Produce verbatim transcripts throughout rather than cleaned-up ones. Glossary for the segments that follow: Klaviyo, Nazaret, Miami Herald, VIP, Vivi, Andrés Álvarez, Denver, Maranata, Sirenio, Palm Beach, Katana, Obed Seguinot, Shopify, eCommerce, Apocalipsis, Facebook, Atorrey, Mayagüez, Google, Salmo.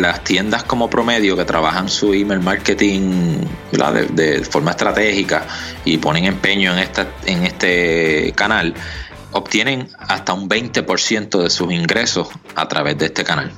las tiendas como promedio que trabajan su email marketing de, de forma estratégica y ponen empeño en, esta, en este canal, obtienen hasta un veinte por ciento de sus ingresos a través de este canal.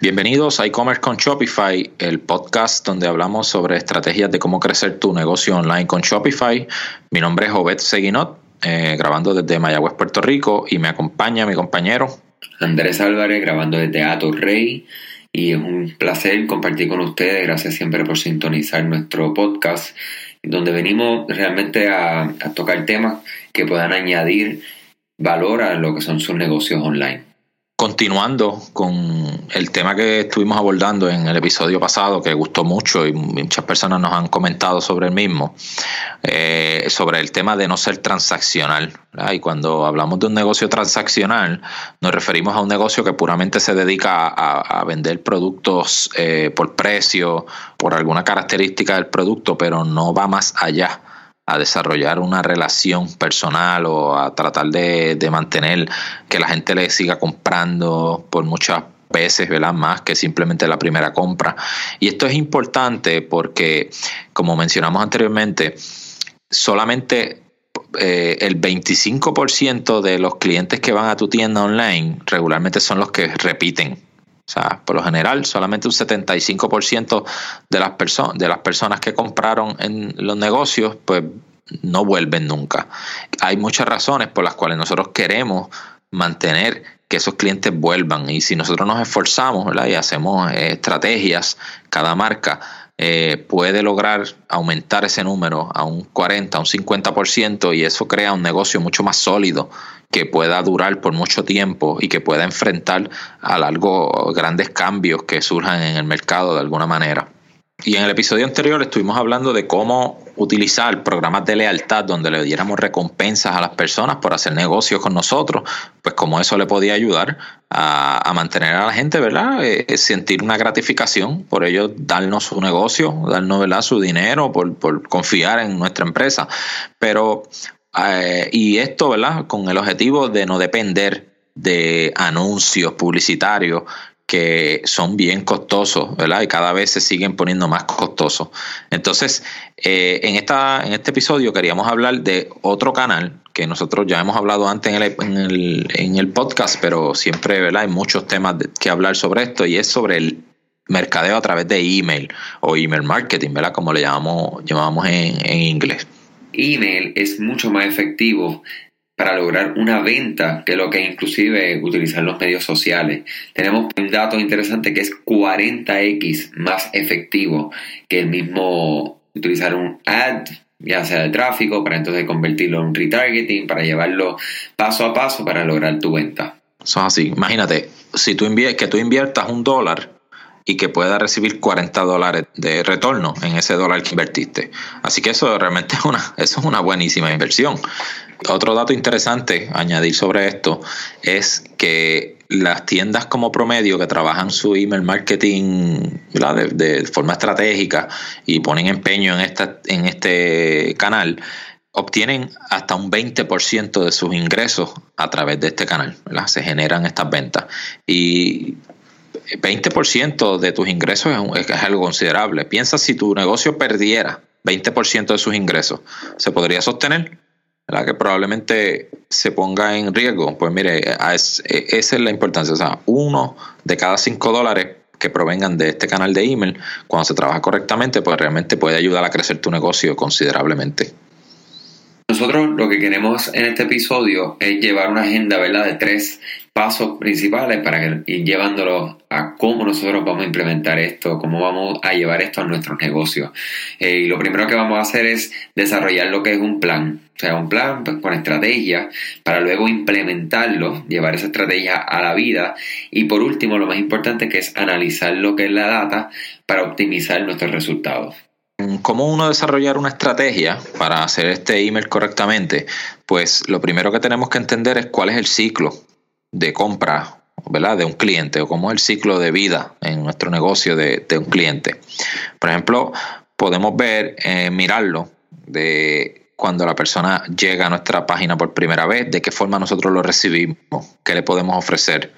Bienvenidos a eCommerce con Shopify, el podcast donde hablamos sobre estrategias de cómo crecer tu negocio online con Shopify. Mi nombre es Obed Seguinot, eh, grabando desde Mayagüez, Puerto Rico, y me acompaña mi compañero Andrés Álvarez, grabando desde Atorrey, y es un placer compartir con ustedes. Gracias siempre por sintonizar nuestro podcast, donde venimos realmente a, a tocar temas que puedan añadir valor a lo que son sus negocios online. Continuando con el tema que estuvimos abordando en el episodio pasado, que gustó mucho y muchas personas nos han comentado sobre el mismo, eh, sobre el tema de no ser transaccional, ¿verdad? Y cuando hablamos de un negocio transaccional, nos referimos a un negocio que puramente se dedica a, a vender productos eh, por precio, por alguna característica del producto, pero no va más allá a desarrollar una relación personal o a tratar de, de mantener que la gente le siga comprando por muchas veces, ¿verdad? Más que simplemente la primera compra. Y esto es importante porque, como mencionamos anteriormente, solamente eh, el veinticinco por ciento de los clientes que van a tu tienda online regularmente son los que repiten. O sea, por lo general, solamente un setenta y cinco por ciento de las, perso- de las personas que compraron en los negocios, pues no vuelven nunca. Hay muchas razones por las cuales nosotros queremos mantener que esos clientes vuelvan. Y si nosotros nos esforzamos, ¿verdad? Y hacemos eh, estrategias, cada marca eh, puede lograr aumentar ese número a un cuarenta, a un cincuenta por ciento, y eso crea un negocio mucho más sólido, que pueda durar por mucho tiempo y que pueda enfrentar a largo grandes cambios que surjan en el mercado de alguna manera. Y en el episodio anterior estuvimos hablando de cómo utilizar programas de lealtad donde le diéramos recompensas a las personas por hacer negocios con nosotros, pues cómo eso le podía ayudar a, a mantener a la gente, ¿verdad? Eh, sentir una gratificación por ellos darnos su negocio, darnos, ¿verdad?, su dinero, por, por confiar en nuestra empresa. Pero Eh, y esto, ¿verdad?, con el objetivo de no depender de anuncios publicitarios que son bien costosos, ¿verdad?, y cada vez se siguen poniendo más costosos. Entonces, eh, en, esta, en este episodio queríamos hablar de otro canal que nosotros ya hemos hablado antes en el, en el, en el podcast, pero siempre, ¿verdad?, hay muchos temas que hablar sobre esto, y es sobre el mercadeo a través de email o email marketing, ¿verdad?, como le llamamos, llamamos en, en inglés. Email es mucho más efectivo para lograr una venta que lo que inclusive utilizar los medios sociales. Tenemos un dato interesante que es cuarenta veces más efectivo que el mismo utilizar un ad, ya sea de tráfico, para entonces convertirlo en un retargeting, para llevarlo paso a paso para lograr tu venta. Eso es así. Imagínate, si tú invier- que tú inviertas un dólar y que pueda recibir cuarenta dólares de retorno en ese dólar que invertiste. Así que eso realmente es una, eso es una buenísima inversión. Otro dato interesante a añadir sobre esto es que las tiendas como promedio que trabajan su email marketing de, de forma estratégica y ponen empeño en, esta, en este canal, obtienen hasta un veinte por ciento de sus ingresos a través de este canal, ¿verdad? Se generan estas ventas. Y veinte por ciento de tus ingresos es algo considerable. Piensa si tu negocio perdiera veinte por ciento de sus ingresos, ¿se podría sostener? ¿Verdad? Que probablemente se ponga en riesgo. Pues mire, esa es la importancia. O sea, uno de cada cinco dólares que provengan de este canal de email, cuando se trabaja correctamente, pues realmente puede ayudar a crecer tu negocio considerablemente. Nosotros lo que queremos en este episodio es llevar una agenda, ¿verdad?, de tres pasos principales para ir llevándolos a cómo nosotros vamos a implementar esto, cómo vamos a llevar esto a nuestros negocios. Eh, y lo primero que vamos a hacer es desarrollar lo que es un plan. O sea, un plan, pues, con estrategia, para luego implementarlo, llevar esa estrategia a la vida. Y por último, lo más importante, que es analizar lo que es la data para optimizar nuestros resultados. ¿Cómo uno desarrollar una estrategia para hacer este email correctamente? Pues lo primero que tenemos que entender es cuál es el ciclo de compra, ¿verdad?, de un cliente, o cómo es el ciclo de vida en nuestro negocio de, de un cliente. Por ejemplo, podemos ver, eh, mirarlo de cuando la persona llega a nuestra página por primera vez, de qué forma nosotros lo recibimos, qué le podemos ofrecer.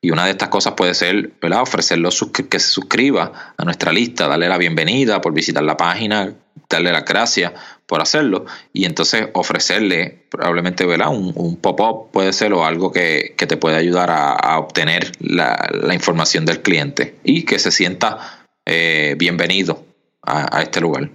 Y una de estas cosas puede ser, ¿verdad?, ofrecerlo que se suscriba a nuestra lista, darle la bienvenida por visitar la página, darle las gracias por hacerlo, y entonces ofrecerle probablemente, ¿verdad?, un, un pop-up puede ser, o algo que, que te puede ayudar a, a obtener la, la información del cliente y que se sienta eh, bienvenido a, a este lugar.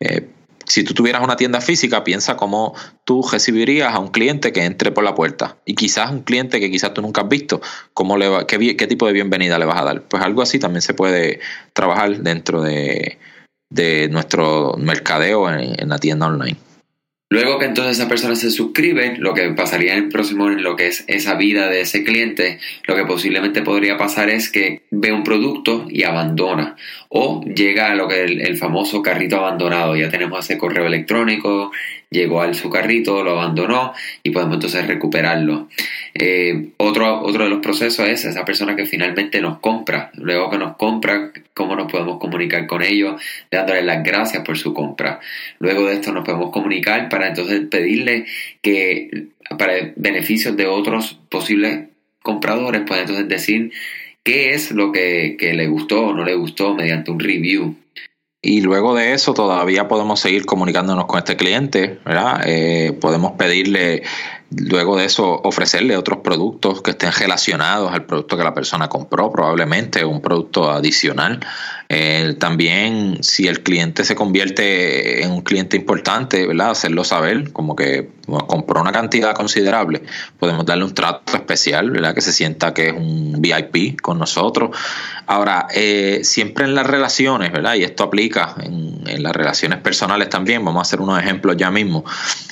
Eh, Si tú tuvieras una tienda física, piensa cómo tú recibirías a un cliente que entre por la puerta. Y quizás un cliente que quizás tú nunca has visto, ¿cómo le va, qué, qué tipo de bienvenida le vas a dar? Pues algo así también se puede trabajar dentro de, de nuestro mercadeo en, en la tienda online. Luego que entonces esa persona se suscribe, lo que pasaría en el próximo, en lo que es esa vida de ese cliente, lo que posiblemente podría pasar es que ve un producto y abandona, o llega a lo que el, el famoso carrito abandonado. Ya tenemos ese correo electrónico, llegó a su carrito, lo abandonó y podemos entonces recuperarlo. Eh, otro, otro de los procesos es esa persona que finalmente nos compra. Luego que nos compra, cómo nos podemos comunicar con ellos, dándoles las gracias por su compra. Luego de esto nos podemos comunicar para entonces pedirle que, para beneficios de otros posibles compradores, pueden entonces decir qué es lo que, que le gustó o no le gustó mediante un review. Y luego de eso todavía podemos seguir comunicándonos con este cliente, ¿verdad? Eh, podemos pedirle, luego de eso, ofrecerle otros productos que estén relacionados al producto que la persona compró, probablemente un producto adicional. Eh, también, si el cliente se convierte en un cliente importante, ¿verdad?, hacerlo saber, como que compró una cantidad considerable, podemos darle un trato especial, ¿verdad?, que se sienta que es un V I P con nosotros. Ahora, eh, siempre en las relaciones, ¿verdad?, y esto aplica en, en las relaciones personales también, vamos a hacer unos ejemplos ya mismo,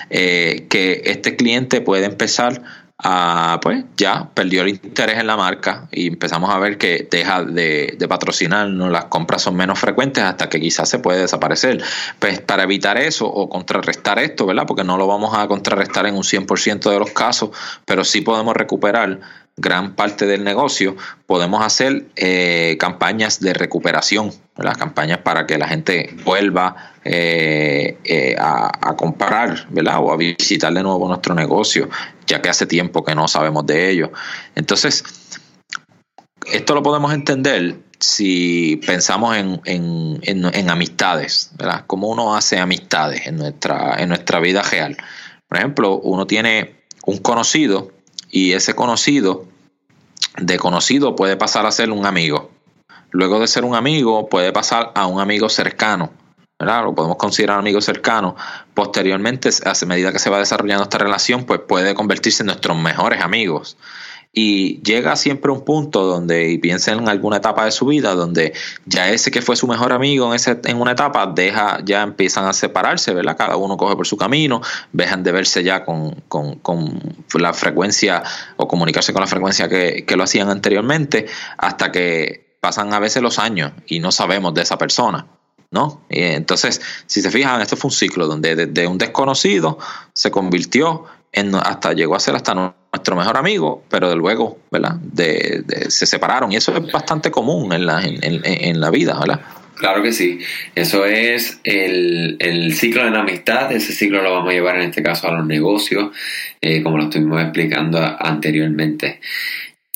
eh, que este cliente puede empezar a, pues ya perdió el interés en la marca y empezamos a ver que deja de, de patrocinarnos, las compras son menos frecuentes hasta que quizás se puede desaparecer. Pues para evitar eso o contrarrestar esto, ¿verdad?, porque no lo vamos a contrarrestar en un cien por ciento de los casos, pero sí podemos recuperar gran parte del negocio, podemos hacer eh, campañas de recuperación, las campañas para que la gente vuelva eh, eh, a, a comprar, ¿verdad?, o a visitar de nuevo nuestro negocio, ya que hace tiempo que no sabemos de ello. Entonces, esto lo podemos entender si pensamos en, en, en, en amistades, ¿verdad?, cómo uno hace amistades en nuestra, en nuestra vida real. Por ejemplo, uno tiene un conocido y ese conocido, de conocido, puede pasar a ser un amigo. Luego de ser un amigo, puede pasar a un amigo cercano, ¿verdad? Lo podemos considerar amigo cercano. Posteriormente, a medida que se va desarrollando esta relación, pues puede convertirse en nuestros mejores amigos. Y llega siempre un punto donde, y piensen en alguna etapa de su vida, donde ya ese que fue su mejor amigo en ese, en una etapa, deja, ya empiezan a separarse, ¿verdad? Cada uno coge por su camino, dejan de verse ya con, con, con la frecuencia o comunicarse con la frecuencia que, que lo hacían anteriormente, hasta que pasan a veces los años y no sabemos de esa persona, ¿no? Y entonces, si se fijan, esto fue un ciclo donde desde un desconocido se convirtió en, hasta llegó a ser hasta nuestro mejor amigo, pero de luego, ¿verdad?, de, de, se separaron, y eso es bastante común en la, en, en, en la vida, ¿verdad? Claro que sí, eso es el, el ciclo de la amistad. Ese ciclo lo vamos a llevar en este caso a los negocios, eh, como lo estuvimos explicando anteriormente.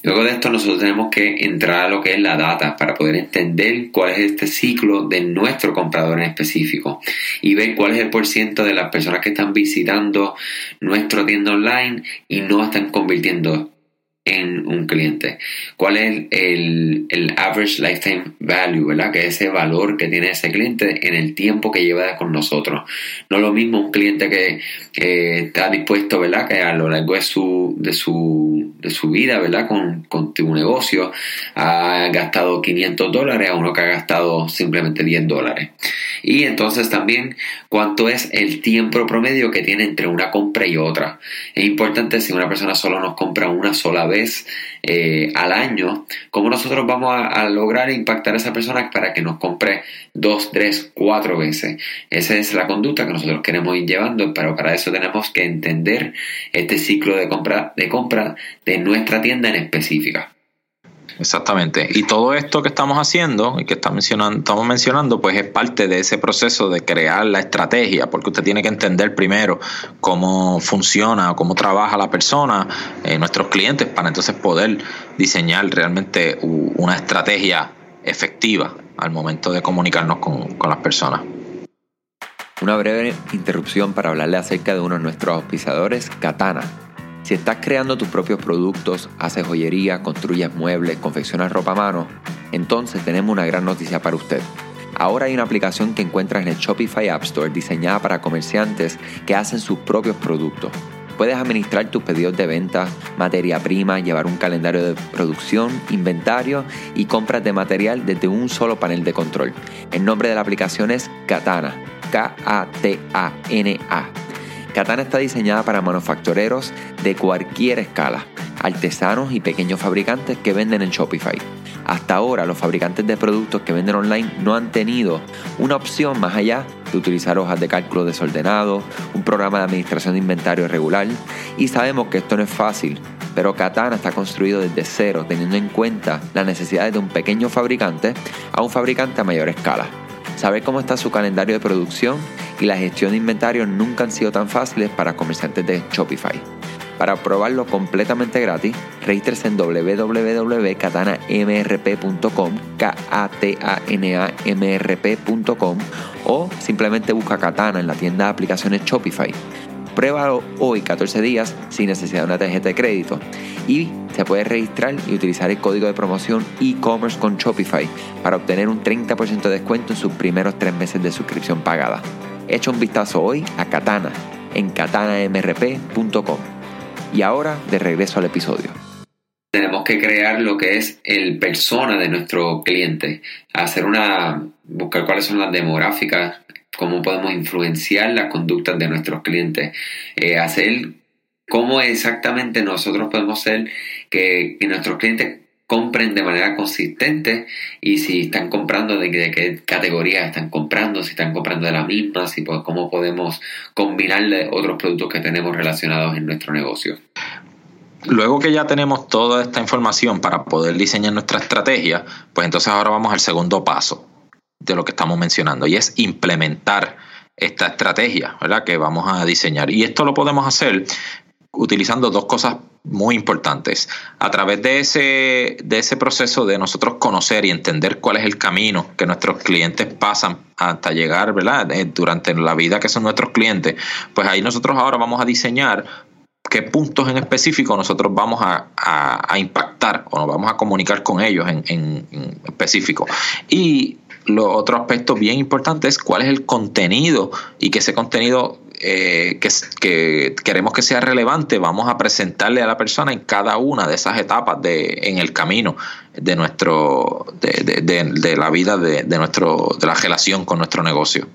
Luego de esto nosotros tenemos que entrar a lo que es la data para poder entender cuál es este ciclo de nuestro comprador en específico y ver cuál es el porcentaje de las personas que están visitando nuestra tienda online y no están convirtiendo en un cliente. ¿Cuál es el, el average lifetime value, ¿verdad?, que es ese valor que tiene ese cliente en el tiempo que lleva con nosotros? No es lo mismo un cliente que eh, está dispuesto, ¿verdad?, que a lo largo de su, de su, de su vida, ¿verdad?, con, con tu negocio ha gastado quinientos dólares a uno que ha gastado simplemente diez dólares. Y entonces también cuánto es el tiempo promedio que tiene entre una compra y otra. Es importante, si una persona solo nos compra una sola vez eh, al año, cómo nosotros vamos a, a lograr impactar a esa persona para que nos compre dos, tres, cuatro veces. Esa es la conducta que nosotros queremos ir llevando, pero para eso tenemos que entender este ciclo de compra de compra de nuestra tienda en específica. Exactamente. Y todo esto que estamos haciendo y que está mencionando, estamos mencionando, pues es parte de ese proceso de crear la estrategia, porque usted tiene que entender primero cómo funciona, cómo trabaja la persona, eh, nuestros clientes, para entonces poder diseñar realmente una estrategia efectiva al momento de comunicarnos con, con las personas. Una breve interrupción para hablarle acerca de uno de nuestros auspiciadores, Katana. Si estás creando tus propios productos, haces joyería, construyes muebles, confeccionas ropa a mano, entonces tenemos una gran noticia para usted. Ahora hay una aplicación que encuentras en el Shopify App Store diseñada para comerciantes que hacen sus propios productos. Puedes administrar tus pedidos de venta, materia prima, llevar un calendario de producción, inventario y compras de material desde un solo panel de control. El nombre de la aplicación es Katana. K A T A N A. Katana está diseñada para manufactureros de cualquier escala, artesanos y pequeños fabricantes que venden en Shopify. Hasta ahora, los fabricantes de productos que venden online no han tenido una opción más allá de utilizar hojas de cálculo desordenado, un programa de administración de inventario regular, y sabemos que esto no es fácil, pero Katana está construido desde cero, teniendo en cuenta las necesidades de un pequeño fabricante a un fabricante a mayor escala. Saber cómo está su calendario de producción y la gestión de inventario nunca han sido tan fáciles para comerciantes de Shopify. Para probarlo completamente gratis, regístrese en doble u doble u doble u punto katana m r p punto com, K A T A N A M R P punto com, o simplemente busca Katana en la tienda de aplicaciones Shopify. Pruébalo hoy catorce días sin necesidad de una tarjeta de crédito y se puede registrar y utilizar el código de promoción eCommerce con Shopify para obtener un treinta por ciento de descuento en sus primeros tres meses de suscripción pagada. Echa un vistazo hoy a Katana en katana m r p punto com. Y ahora, de regreso al episodio. Tenemos que crear lo que es el persona de nuestro cliente, hacer una, buscar cuáles son las demográficas, cómo podemos influenciar las conductas de nuestros clientes, eh, hacer cómo exactamente nosotros podemos hacer que, que nuestros clientes compren de manera consistente y si están comprando, de, de qué categoría están comprando, si están comprando de la misma, si pues, cómo podemos combinarle otros productos que tenemos relacionados en nuestro negocio. Luego que ya tenemos toda esta información para poder diseñar nuestra estrategia, pues entonces ahora vamos al segundo paso de lo que estamos mencionando, y es implementar esta estrategia, ¿verdad?, que vamos a diseñar. Y esto lo podemos hacer utilizando dos cosas muy importantes. A través de ese, de ese proceso de nosotros conocer y entender cuál es el camino que nuestros clientes pasan hasta llegar, ¿verdad?, durante la vida que son nuestros clientes, pues ahí nosotros ahora vamos a diseñar qué puntos en específico nosotros vamos a, a, a impactar o nos vamos a comunicar con ellos en, en, en específico. Y lo otro aspecto bien importante es cuál es el contenido y que ese contenido eh, que, que queremos que sea relevante vamos a presentarle a la persona en cada una de esas etapas de en el camino de nuestro de, de, de, de la vida de, de nuestro de la relación con nuestro negocio.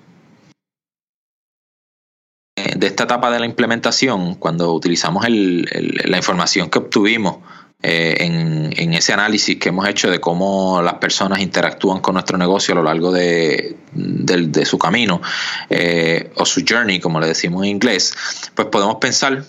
De esta etapa de la implementación, cuando utilizamos el, el, la información que obtuvimos eh, en, en ese análisis que hemos hecho de cómo las personas interactúan con nuestro negocio a lo largo de, de, de su camino eh, o su journey, como le decimos en inglés, pues podemos pensar,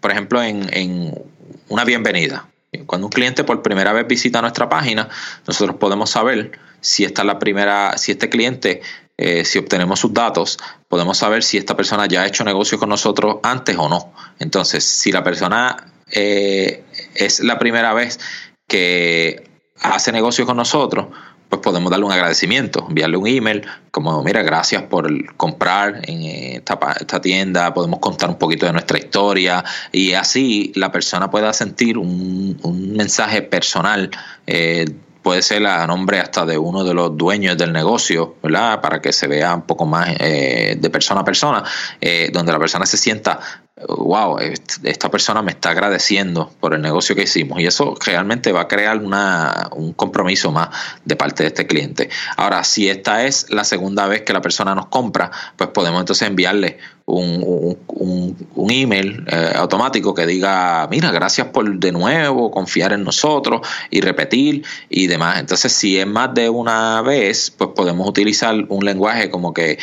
por ejemplo, en, en una bienvenida. Cuando un cliente por primera vez visita nuestra página, nosotros podemos saber si esta es la primera, si este cliente, eh, si obtenemos sus datos, podemos saber si esta persona ya ha hecho negocio con nosotros antes o no. Entonces, si la persona eh, es la primera vez que hace negocio con nosotros, pues podemos darle un agradecimiento, enviarle un email como, mira, gracias por comprar en esta, esta tienda, podemos contar un poquito de nuestra historia y así la persona pueda sentir un, un mensaje personal, eh, puede ser a nombre hasta de uno de los dueños del negocio, ¿verdad?, para que se vea un poco más eh, de persona a persona, eh, donde la persona se sienta, wow, esta persona me está agradeciendo por el negocio que hicimos, y eso realmente va a crear una, un compromiso más de parte de este cliente. Ahora, si esta es la segunda vez que la persona nos compra, pues podemos entonces enviarle un, un, un, un email eh, automático que diga, mira, gracias por de nuevo confiar en nosotros y repetir y demás. Entonces, si es más de una vez, pues podemos utilizar un lenguaje como que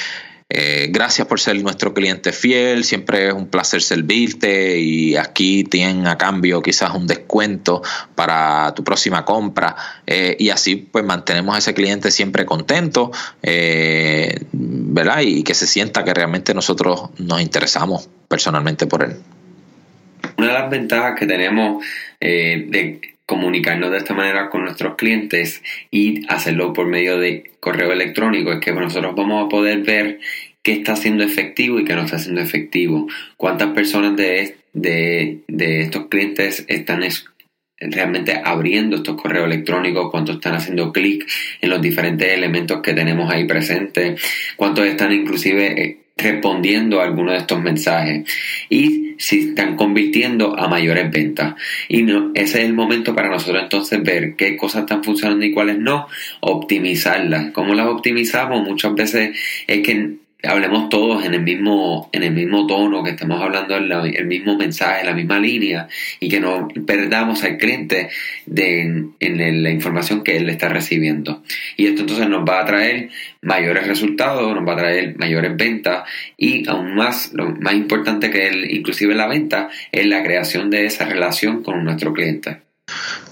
Eh, gracias por ser nuestro cliente fiel, siempre es un placer servirte y aquí tienen a cambio quizás un descuento para tu próxima compra, eh, y así pues mantenemos a ese cliente siempre contento, eh, ¿verdad? Y que se sienta que realmente nosotros nos interesamos personalmente por él. Una de las ventajas que tenemos eh, de comunicarnos de esta manera con nuestros clientes y hacerlo por medio de correo electrónico es que nosotros vamos a poder ver qué está siendo efectivo y qué no está siendo efectivo, cuántas personas de, de, de estos clientes están es, realmente abriendo estos correos electrónicos, cuántos están haciendo clic en los diferentes elementos que tenemos ahí presentes, cuántos están inclusive eh, respondiendo a alguno de estos mensajes y si están convirtiendo a mayores ventas. Y no, ese es el momento para nosotros entonces ver qué cosas están funcionando y cuáles no, optimizarlas. ¿Cómo las optimizamos? Muchas veces es que hablemos todos en el mismo, en el mismo tono, que estemos hablando en la, el mismo mensaje, en la misma línea, y que no perdamos al cliente de, en, en la información que él está recibiendo. Y esto entonces nos va a traer mayores resultados, nos va a traer mayores ventas y aún más, lo más importante que el, inclusive la venta, es la creación de esa relación con nuestro cliente.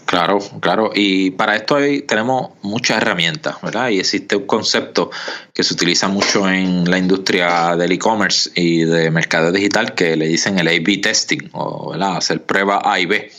Claro, claro. Y para esto ahí tenemos muchas herramientas, ¿verdad? Y existe un concepto que se utiliza mucho en la industria del e-commerce y de mercado digital que le dicen el A B testing, o ¿verdad? Hacer prueba A y B.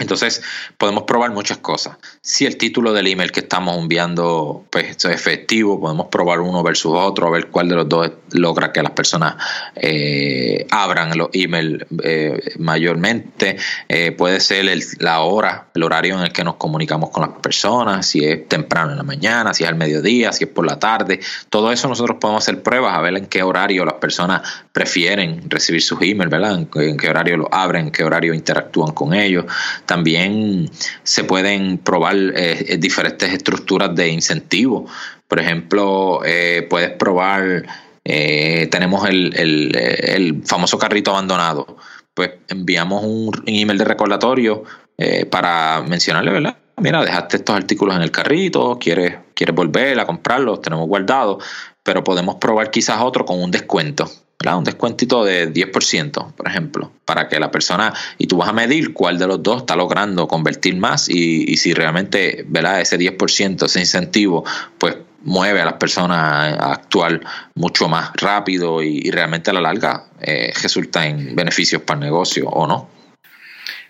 Entonces, podemos probar muchas cosas. Si el título del email que estamos enviando pues, es efectivo, podemos probar uno versus otro, a ver cuál de los dos logra que las personas eh, abran los emails eh, mayormente. Eh, puede ser el, la hora, el horario en el que nos comunicamos con las personas, si es temprano en la mañana, si es al mediodía, si es por la tarde. Todo eso nosotros podemos hacer pruebas, a ver en qué horario las personas prefieren recibir sus emails, ¿verdad? En, en qué horario los abren, en qué horario interactúan con ellos. También se pueden probar eh, diferentes estructuras de incentivos. Por ejemplo, eh, puedes probar, eh, tenemos el, el, el famoso carrito abandonado. Pues enviamos un email de recordatorio eh, para mencionarle, ¿verdad? Mira, dejaste estos artículos en el carrito, quieres, quieres volver a comprarlos, tenemos guardados, pero podemos probar quizás otro con un descuento. ¿Verdad? Un descuentito de diez por ciento, por ejemplo, para que la persona, y tú vas a medir cuál de los dos está logrando convertir más y, y si realmente, ¿verdad? Ese diez por ciento, ese incentivo, pues mueve a las personas a actuar mucho más rápido y, y realmente a la larga eh, resulta en beneficios para el negocio o no.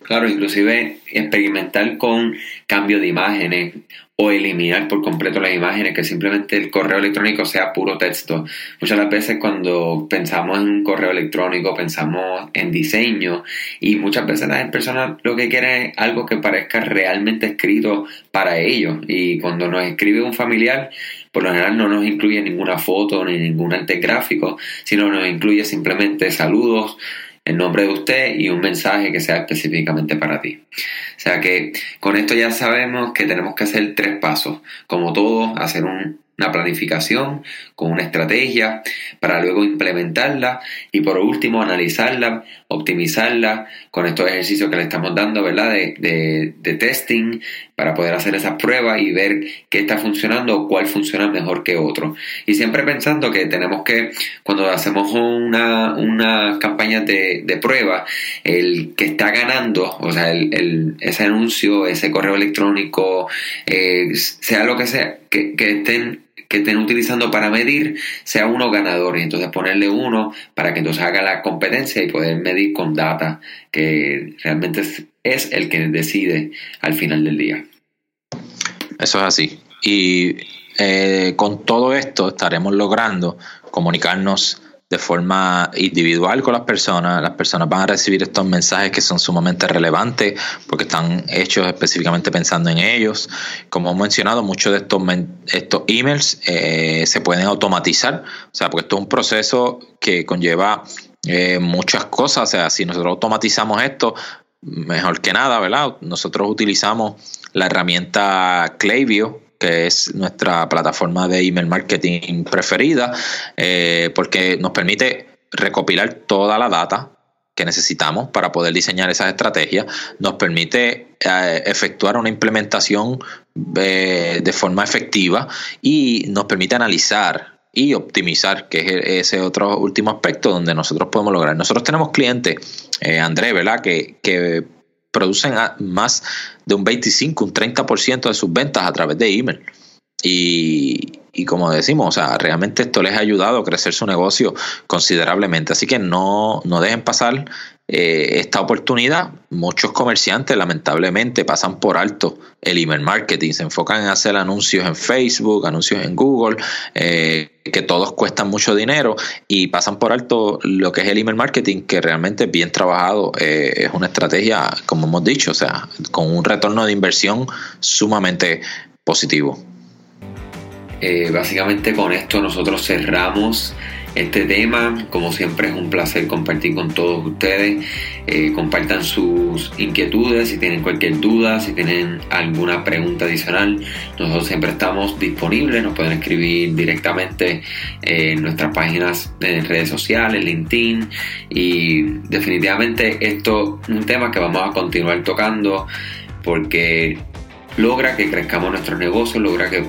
Claro, inclusive experimentar con cambio de imágenes o eliminar por completo las imágenes, que simplemente el correo electrónico sea puro texto. Muchas de las veces cuando pensamos en un correo electrónico, pensamos en diseño y muchas veces las personas lo que quieren es algo que parezca realmente escrito para ellos. Y cuando nos escribe un familiar, por lo general no nos incluye ninguna foto ni ningún arte gráfico, sino nos incluye simplemente saludos, el nombre de usted y un mensaje que sea específicamente para ti. O sea que con esto ya sabemos que tenemos que hacer tres pasos. Como todo, hacer un, una planificación con una estrategia para luego implementarla y por último analizarla, optimizarla con estos ejercicios que le estamos dando, ¿verdad? De, de, de testing para poder hacer esas pruebas y ver qué está funcionando o cuál funciona mejor que otro. Y siempre pensando que tenemos que, cuando hacemos una, una campaña de, de prueba, el que está ganando, o sea, el, el, ese anuncio, ese correo electrónico, eh, sea lo que sea, que, que estén que estén utilizando para medir, sea uno ganador, y entonces ponerle uno para que entonces haga la competencia y poder medir con data, que realmente es, es el que decide al final del día. Eso es así. Y eh, con todo esto estaremos logrando comunicarnos de forma individual con las personas. Las personas van a recibir estos mensajes que son sumamente relevantes porque están hechos específicamente pensando en ellos. Como hemos mencionado, muchos de estos, men- estos emails eh, se pueden automatizar, o sea, porque esto es un proceso que conlleva eh, muchas cosas. O sea, si nosotros automatizamos esto, mejor que nada, ¿verdad? Nosotros utilizamos la herramienta Klaviyo, que es nuestra plataforma de email marketing preferida, eh, porque nos permite recopilar toda la data que necesitamos para poder diseñar esas estrategias, nos permite eh, efectuar una implementación eh, de forma efectiva y nos permite analizar y optimizar, que es ese otro último aspecto donde nosotros podemos lograr. Nosotros tenemos clientes, eh, Andrés, ¿verdad?, que, que producen más de un veinticinco, un treinta por ciento de sus ventas a través de email. Y, y como decimos, o sea, realmente esto les ha ayudado a crecer su negocio considerablemente. Así que no, no dejen pasar eh, esta oportunidad. Muchos comerciantes, lamentablemente, pasan por alto el email marketing. Se enfocan en hacer anuncios en Facebook, anuncios en Google, eh, que todos cuestan mucho dinero, y pasan por alto lo que es el email marketing, que realmente es bien trabajado. Eh, es una estrategia, como hemos dicho, o sea, con un retorno de inversión sumamente positivo. Eh, básicamente con esto nosotros cerramos este tema. Como siempre, es un placer compartir con todos ustedes. Eh, compartan sus inquietudes, si tienen cualquier duda, si tienen alguna pregunta adicional, nosotros siempre estamos disponibles. Nos pueden escribir directamente en nuestras páginas, en redes sociales, LinkedIn, y definitivamente esto es un tema que vamos a continuar tocando, porque logra que crezcamos nuestros negocios, logra que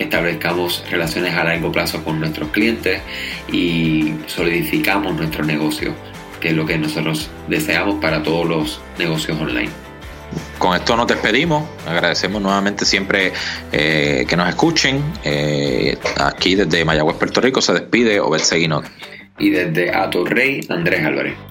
establezcamos relaciones a largo plazo con nuestros clientes y solidificamos nuestro negocio, que es lo que nosotros deseamos para todos los negocios online. Con esto nos despedimos. Agradecemos nuevamente siempre eh, que nos escuchen. Eh, aquí desde Mayagüez, Puerto Rico, se despide Obed Seguinot. Y desde Atorrey, Andrés Álvarez.